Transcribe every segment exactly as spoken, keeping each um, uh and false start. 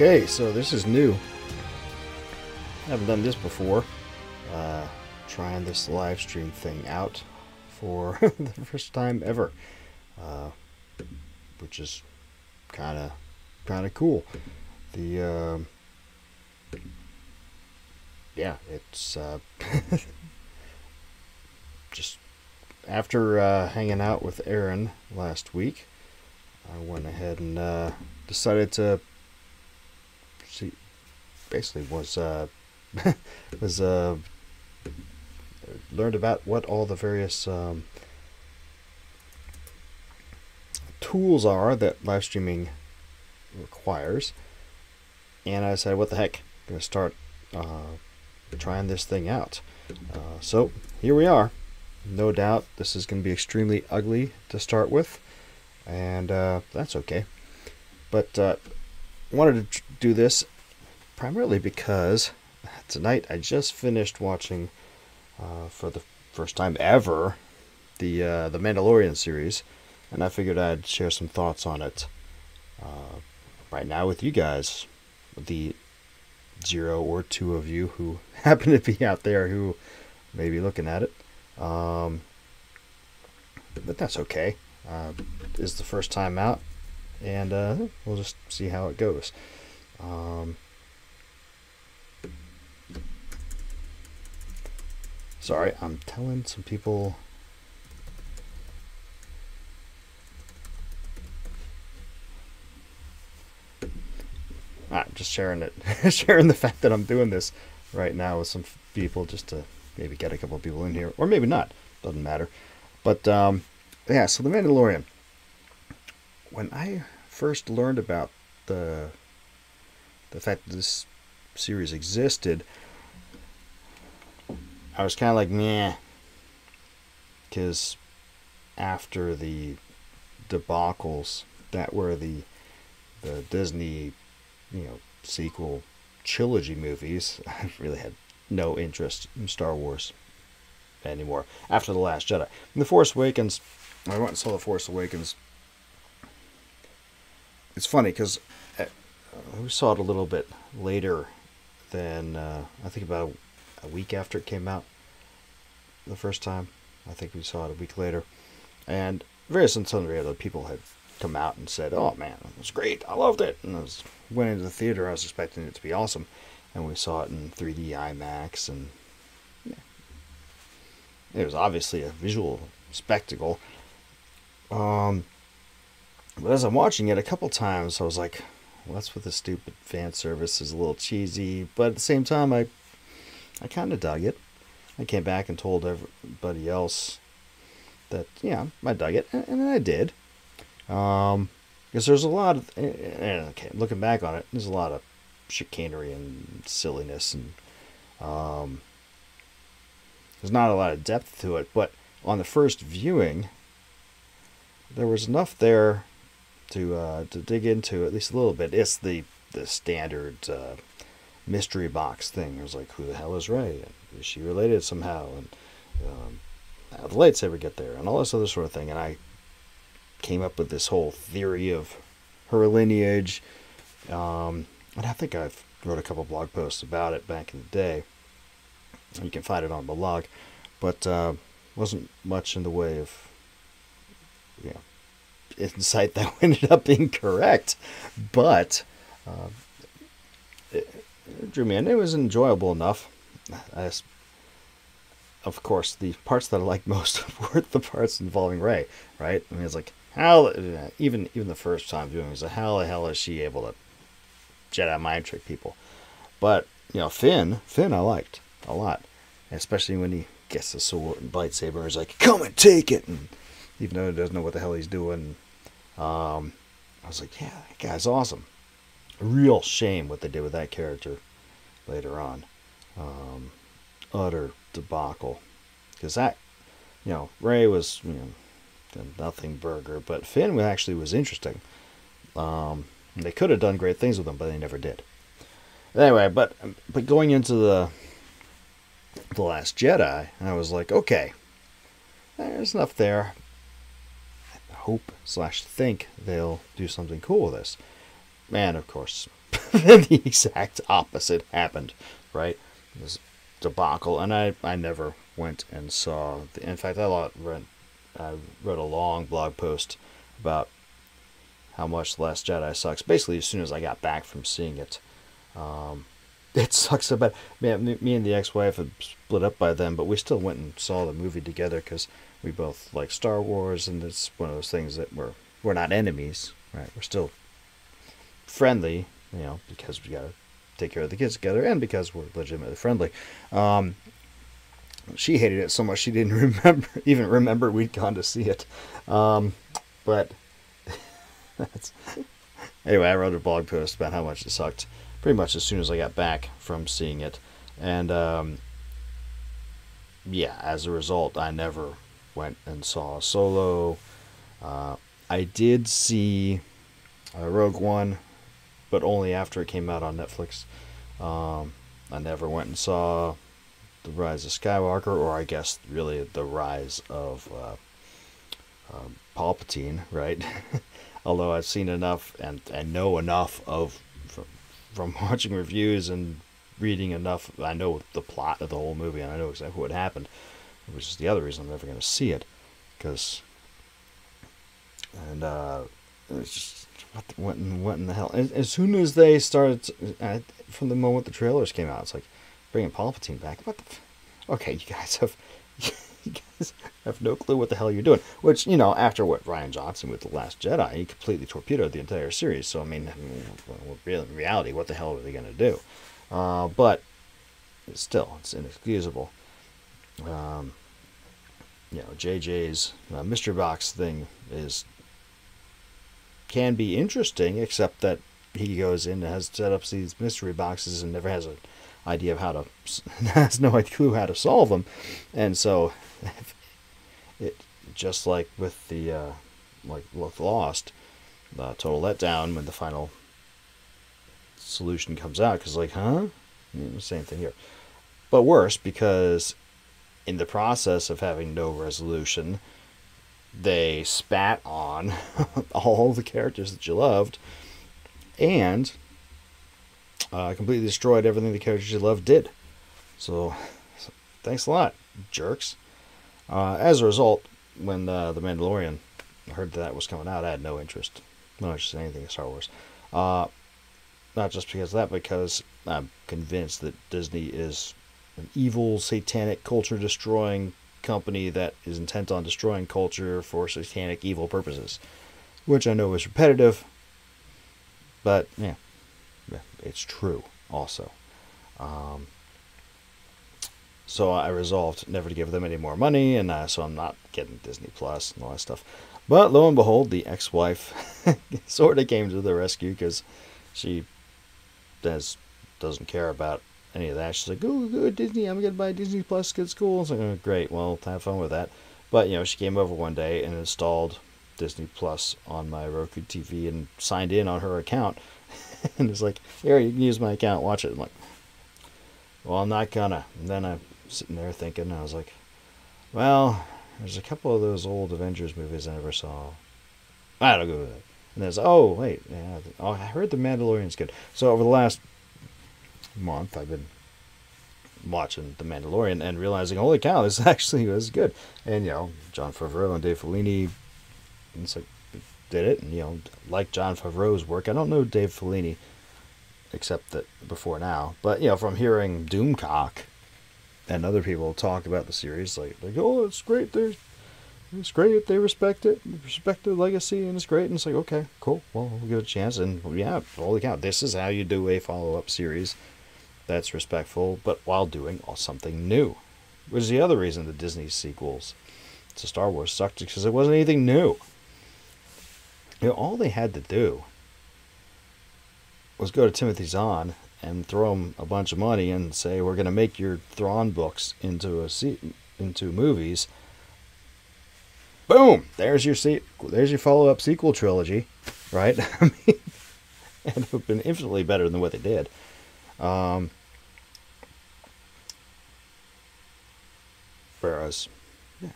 Okay, so this is new. I haven't done this before. Uh, trying this live stream thing out for the first time ever, uh, which is kind of kind of cool. The um, yeah, it's uh, just after uh, hanging out with Aaron last week, I went ahead and uh, decided to. She basically was uh, was uh, learned about what all the various um, tools are that live streaming requires, and I said, "What the heck? I'm gonna start uh, trying this thing out." Uh, so here we are. No doubt, this is gonna be extremely ugly to start with, and uh, that's okay. But uh, wanted to do this primarily because tonight I just finished watching uh, for the first time ever the uh, the Mandalorian series, and I figured I'd share some thoughts on it uh, right now with you guys, the zero or two of you who happen to be out there who may be looking at it, um, but that's okay. Uh, it's the first time out, and uh, we'll just see how it goes. Um, sorry, I'm telling some people ah, just sharing it sharing the fact that I'm doing this right now with some people, just to maybe get a couple of people in here, or maybe not, doesn't matter. But um, yeah, so The Mandalorian. When I first learned about the the fact that this series existed, I was kind of like, meh. Because after the debacles that were the the Disney, you know, sequel trilogy movies, I really had no interest in Star Wars anymore. After The Last Jedi. And The Force Awakens, I went and saw The Force Awakens. It's funny because we saw it a little bit later than, uh, I think about a, a week after it came out the first time. I think we saw it a week later. And various and sundry other people had come out and said, oh man, it was great, I loved it. And I was, went into the theater, I was expecting it to be awesome. And we saw it in three D IMAX, and yeah, it was obviously a visual spectacle. Um... But as I'm watching it a couple times, I was like, well, that's what the stupid fan service is, a little cheesy. But at the same time, I I kind of dug it. I came back and told everybody else that, yeah, I dug it. And, and I did. Um, because there's a lot of, okay, looking back on it, there's a lot of chicanery and silliness. And um, there's not a lot of depth to it. But on the first viewing, there was enough there to uh, to dig into at least a little bit. It's the, the standard uh, mystery box thing. It was like, who the hell is Rey? Is she related somehow? And um, how did the lightsaber get there? And all this other sort of thing. And I came up with this whole theory of her lineage. Um, and I think I've wrote a couple blog posts about it back in the day. You can find it on the blog. But uh, wasn't much in the way of, you know, insight that ended up being correct, but uh, it, it drew me in. It was enjoyable enough. I, of course, the parts that I liked most were the parts involving Rey, right? I mean, it's like, how, even even the first time doing it, was like, how the hell is she able to Jedi mind trick people? But, you know, Finn, Finn I liked a lot, especially when he gets the sword and lightsaber and is like, come and take it, and even though he doesn't know what the hell he's doing. Um, I was like, yeah, that guy's awesome. A real shame what they did with that character later on. Um, utter debacle. Because that, you know, Rey was, you know, the nothing burger, but Finn actually was interesting. Um, they could have done great things with him, but they never did. Anyway, but but going into the the Last Jedi, I was like, okay, there's enough there. I hope slash think they'll do something cool with this. And of course, the exact opposite happened, right? This debacle, and I, I never went and saw. The, in fact, I read I read a long blog post about how much The Last Jedi sucks. Basically, as soon as I got back from seeing it. Um, it sucks so bad. Man, me and the ex-wife had split up by then, but we still went and saw the movie together because we both like Star Wars, and it's one of those things that we're we're not enemies, right? We're still friendly, you know, because we gotta take care of the kids together, and because we're legitimately friendly. Um, she hated it so much she didn't remember even remember we'd gone to see it. Um, but that's anyway. I wrote a blog post about how much it sucked. Pretty much as soon as I got back from seeing it. And, um, yeah, as a result, I never went and saw Solo. Uh, I did see uh, Rogue One, but only after it came out on Netflix. Um, I never went and saw The Rise of Skywalker, or I guess really The Rise of uh, um, Palpatine, right? Although I've seen enough and, and know enough of... from watching reviews and reading enough, I know the plot of the whole movie, and I know exactly what happened, which is the other reason I'm never going to see it, because, and, uh, it's just, what, the, what, in, what in the hell, as, as soon as they started, to, uh, from the moment the trailers came out, it's like, bringing Palpatine back, what the, f- okay, you guys have, you guys have no clue what the hell you're doing, which, you know, after what Ryan Johnson with The Last Jedi, he completely torpedoed the entire series, so I mean, in reality, what the hell are they going to do? Uh, but, still, it's inexcusable. Um, you know, J J's uh, mystery box thing is, can be interesting, except that he goes in and has set up these mystery boxes and never has an idea of how to, has no clue how to solve them, and so... It just like with the uh, like with Lost, uh, total letdown when the final solution comes out. Cause like, huh? Same thing here, but worse because in the process of having no resolution, they spat on all the characters that you loved, and uh, completely destroyed everything the characters you loved did. So, so thanks a lot, jerks. Uh, as a result, when uh, The Mandalorian heard that was coming out, I had no interest. No interest in anything in Star Wars. Uh, not just because of that, because I'm convinced that Disney is an evil, satanic, culture-destroying company that is intent on destroying culture for satanic, evil purposes. Which I know is repetitive, but, yeah, yeah it's true also. Um... So I resolved never to give them any more money, and uh, so I'm not getting Disney Plus and all that stuff. But lo and behold, the ex-wife sort of came to the rescue because she does, doesn't care about any of that. She's like, "Oh, good Disney! I'm gonna buy Disney Plus. It's cool." It's like, oh, "Great, well, have fun with that." But you know, she came over one day and installed Disney Plus on my Roku T V and signed in on her account, and it's like, "Here, you can use my account. Watch it." I'm like, "Well, I'm not gonna." And then I. Sitting there thinking, and I was like, well, there's a couple of those old Avengers movies I never saw. I don't go with it. And there's, oh, wait, yeah, oh, I heard The Mandalorian's good. So over the last month, I've been watching The Mandalorian and realizing, holy cow, this actually was good. And, you know, Jon Favreau and Dave Filoni and so, did it. And, you know, like Jon Favreau's work, I don't know Dave Filoni, except that before now. But, you know, from hearing Doomcock, and other people talk about the series, like, like oh, it's great. They're, it's great. They respect it. Respect the legacy, and it's great. And it's like, okay, cool. Well, we'll give it a chance. And, well, yeah, holy cow, this is how you do a follow-up series that's respectful, but while doing something new. Which is the other reason the Disney sequels to Star Wars sucked, because it wasn't anything new. You know, all they had to do was go to Timothy Zahn and throw him a bunch of money and say, we're going to make your Thrawn books into a se- into movies. Boom! There's your se- there's your follow-up sequel trilogy, right? I mean, it would have been infinitely better than what they did. Um, whereas, yeah,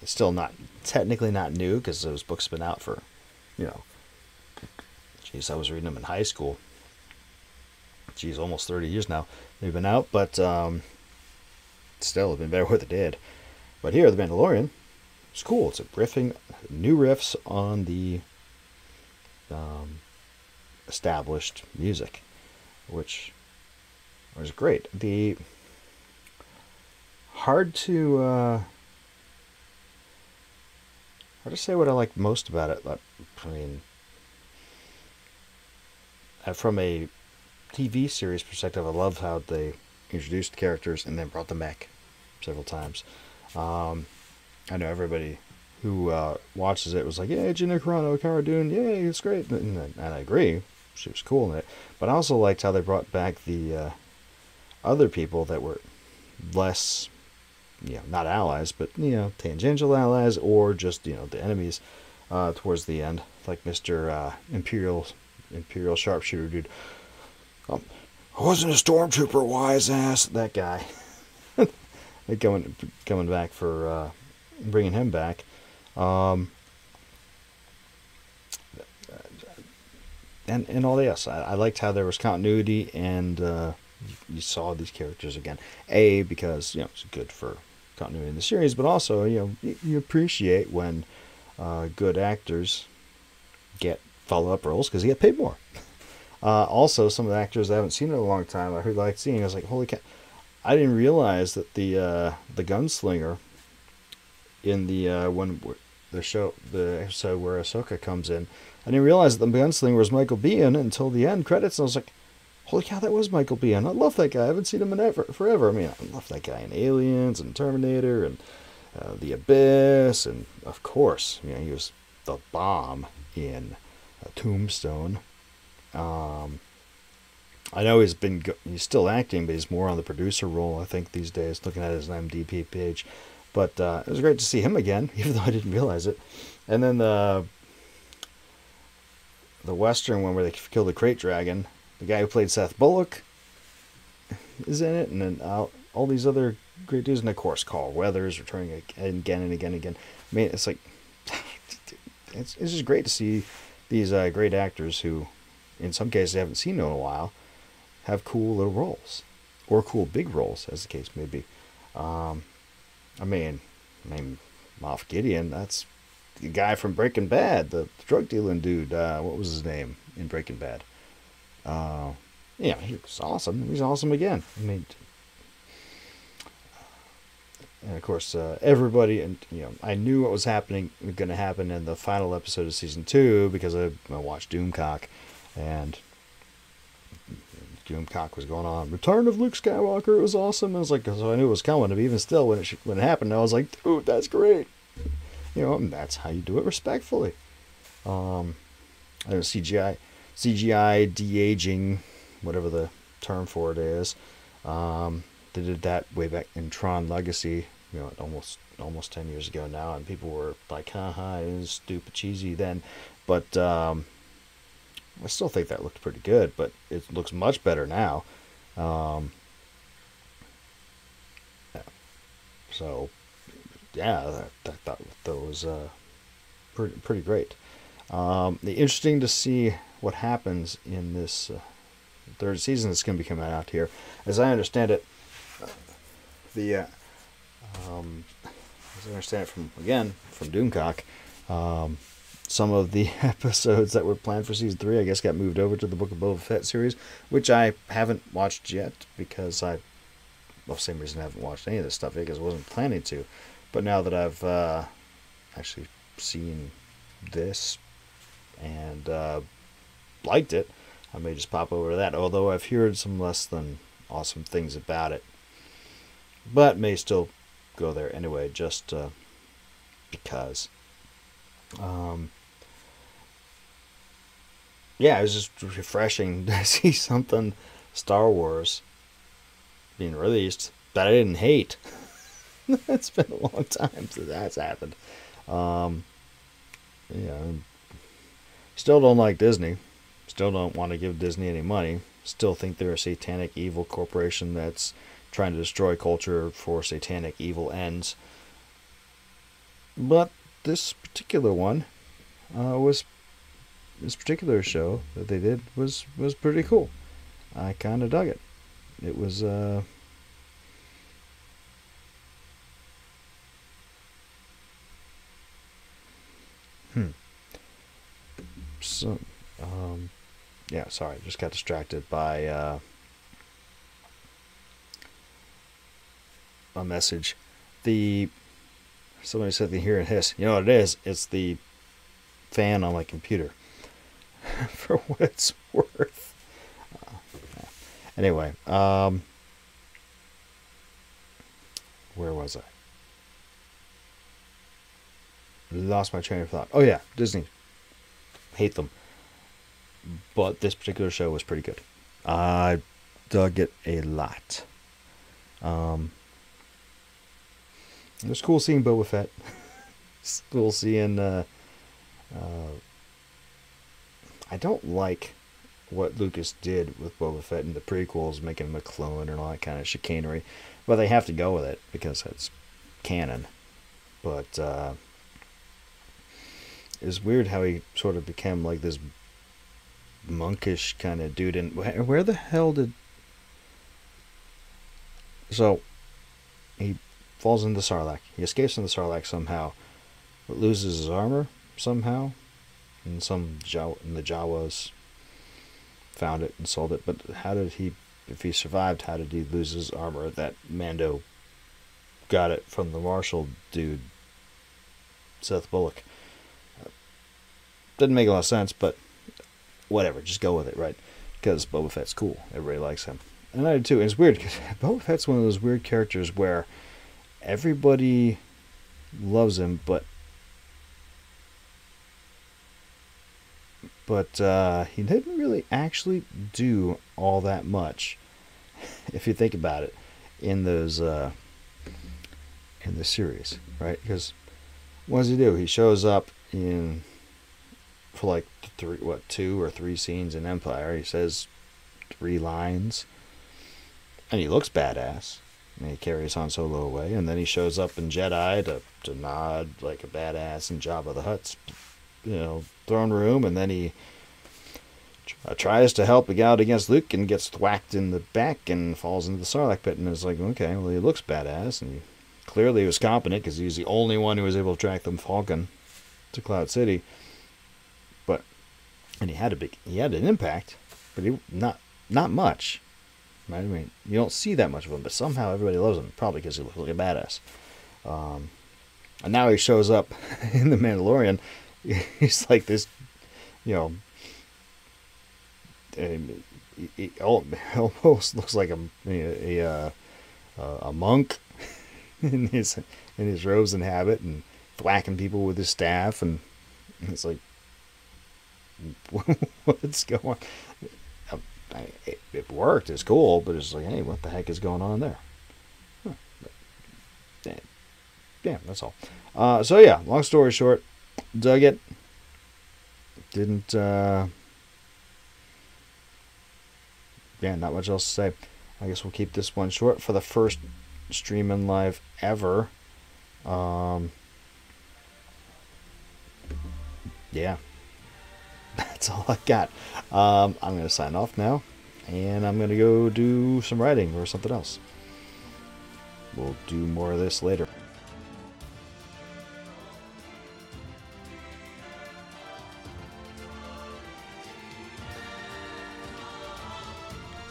it's still not, technically not new, because those books have been out for, you know, jeez, I was reading them in high school. Jeez, almost thirty years now they've been out, but um, still have been better what they did. But here, The Mandalorian, it's cool. It's a riffing, new riffs on the um, established music, which was great. The hard to uh, hard to say what I like most about it. But, I mean, from a T V series perspective, I love how they introduced characters and then brought them back several times. Um, I know everybody who uh, watches it was like, yeah, Gina Carano, Cara Dune, yeah, it's great. And, and I agree, she was cool in it. But I also liked how they brought back the uh, other people that were less, you know, not allies, but, you know, tangential allies or just, you know, the enemies uh, towards the end. Like Mister Uh, Imperial, Imperial Sharpshooter dude. Um, I wasn't a stormtrooper, wise ass. That guy. coming, coming back for uh, bringing him back. Um, and, and all this. I, I liked how there was continuity and uh, you, you saw these characters again. A, because, you know, it's good for continuity in the series, but also, you know, you, you appreciate when uh, good actors get follow-up roles because they get paid more. Uh, also, some of the actors I haven't seen in a long time, I really liked seeing. I was like, holy cow. I didn't realize that the uh, the gunslinger in the uh, one the show the episode where Ahsoka comes in, I didn't realize that the gunslinger was Michael Biehn until the end credits, and I was like, holy cow, that was Michael Biehn. I love that guy. I haven't seen him in ever, forever. I mean, I love that guy in Aliens and Terminator and uh, The Abyss, and of course, you know, he was the bomb in uh, Tombstone. Um, I know he's been go- he's still acting, but he's more on the producer role, I think, these days, looking at his IMDb page. But uh, it was great to see him again, even though I didn't realize it. And then the the Western one where they killed the crate dragon, the guy who played Seth Bullock is in it, and then uh, all these other great dudes, and of course Carl Weathers returning again and again and again. I mean, it's like it's it's just great to see these uh, great actors who, in some cases, I haven't seen in a while, have cool little roles, or cool big roles, as the case may be. Um, I mean, I mean, Moff Gideon, that's the guy from Breaking Bad, the drug dealing dude. Uh, what was his name in Breaking Bad? Uh, yeah, he was awesome. He's awesome again. I mean, and of course, uh, everybody, and you know, I knew what was happening, going to happen in the final episode of season two because I, I watched Doomcock. And Doomcock was going on. Return of Luke Skywalker. It was awesome. I was like, so I knew it was coming. But even still, when it sh- when it happened, I was like, dude, that's great. You know, and that's how you do it respectfully. Um, I know C G I, C G I de-aging, whatever the term for it is. Um, they did that way back in Tron Legacy. You know, almost almost ten years ago now, and people were like, haha, it was stupid cheesy then, but. Um, I still think that looked pretty good, but it looks much better now. Um, yeah. So, yeah, I thought that was uh, pretty, pretty great. Um, interesting to see what happens in this uh, third season that's going to be coming out here. As I understand it, the uh, um, as I understand it from again from Doomcock. Um, Some of the episodes that were planned for season three, I guess, got moved over to the Book of Boba Fett series, which I haven't watched yet because I, well, same reason I haven't watched any of this stuff yet because I wasn't planning to. But now that I've uh, actually seen this and uh, liked it, I may just pop over to that. Although I've heard some less than awesome things about it, but may still go there anyway, just uh, because. Um. yeah, it was just refreshing to see something Star Wars being released that I didn't hate. It's been a long time since that's happened. Um, yeah, still don't like Disney. Still don't want to give Disney any money. Still think they're a satanic evil corporation that's trying to destroy culture for satanic evil ends. But this particular one uh, was this particular show that they did was was pretty cool. I kind of dug it. It was. Uh, hmm. So. Um, yeah, sorry, just got distracted by uh, a message. The somebody said they hear and hiss. You know what it is? It's the fan on my computer. For what it's worth. Uh, yeah. Anyway, um, where was I? Lost my train of thought. Oh yeah, Disney. Hate them. But this particular show was pretty good. I dug it a lot. Um, it was cool seeing Boba Fett. It's cool seeing... Uh, uh, I don't like what Lucas did with Boba Fett in the prequels, making him a clone and all that kind of chicanery. But they have to go with it because it's canon. But uh, it was weird how he sort of became like this... monkish kind of dude. And where, where the hell did so he falls into Sarlacc, he escapes from the Sarlacc somehow but loses his armor somehow, and some Jaw, and the Jawas found it and sold it. But how did he, if he survived, how did he lose his armor? That Mando got it from the marshal dude, Seth Bullock. Didn't make a lot of sense, but whatever, just go with it, right? Because Boba Fett's cool. Everybody likes him. And I do too. And it's weird because Boba Fett's one of those weird characters where everybody loves him, but but uh, he didn't really actually do all that much, if you think about it, in those uh, in the series, right? Because what does he do? He shows up in for like three, what, two or three scenes in Empire. He says three lines, and he looks badass. And he carries Han Solo away, and then he shows up in Jedi to, to nod like a badass in Jabba the Hutt's, you know, throne room, and then he tr- tries to help out against Luke and gets thwacked in the back and falls into the Sarlacc pit, and it's like, okay, well, he looks badass, and he, clearly he was competent because he was the only one who was able to track the Falcon to Cloud City. And he had a big, he had an impact, but he not not much. Right? I mean, you don't see that much of him, but somehow everybody loves him, probably because he looks like a badass. Um, and now he shows up in The Mandalorian. He's like this, you know, and he, he almost looks like a a, a, a monk in his in his robes and habit, and thwacking people with his staff, and it's like. What's going on? I, it, it worked, it's cool, but it's like, hey, what the heck is going on there? Huh. Damn. Damn, that's all. Uh, so, yeah, long story short, dug it. Didn't, uh, yeah, not much else to say. I guess we'll keep this one short for the first streaming live ever. Um, yeah. That's all I got. Um, I'm going to sign off now, and I'm going to go do some writing or something else. We'll do more of this later.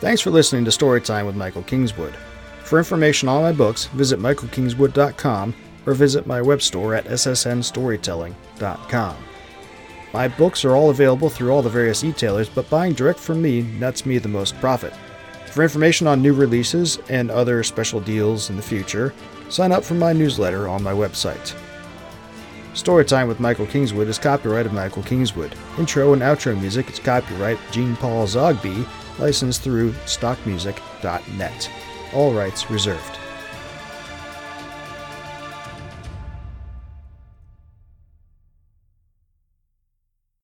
Thanks for listening to Storytime with Michael Kingswood. For information on my books, visit michael kingswood dot com or visit my web store at s s n storytelling dot com. My books are all available through all the various e-tailers, but buying direct from me nets me the most profit. For information on new releases and other special deals in the future, sign up for my newsletter on my website. Storytime with Michael Kingswood is copyright of Michael Kingswood. Intro and outro music is copyright Jean Paul Zogby, licensed through stock music dot net. All rights reserved.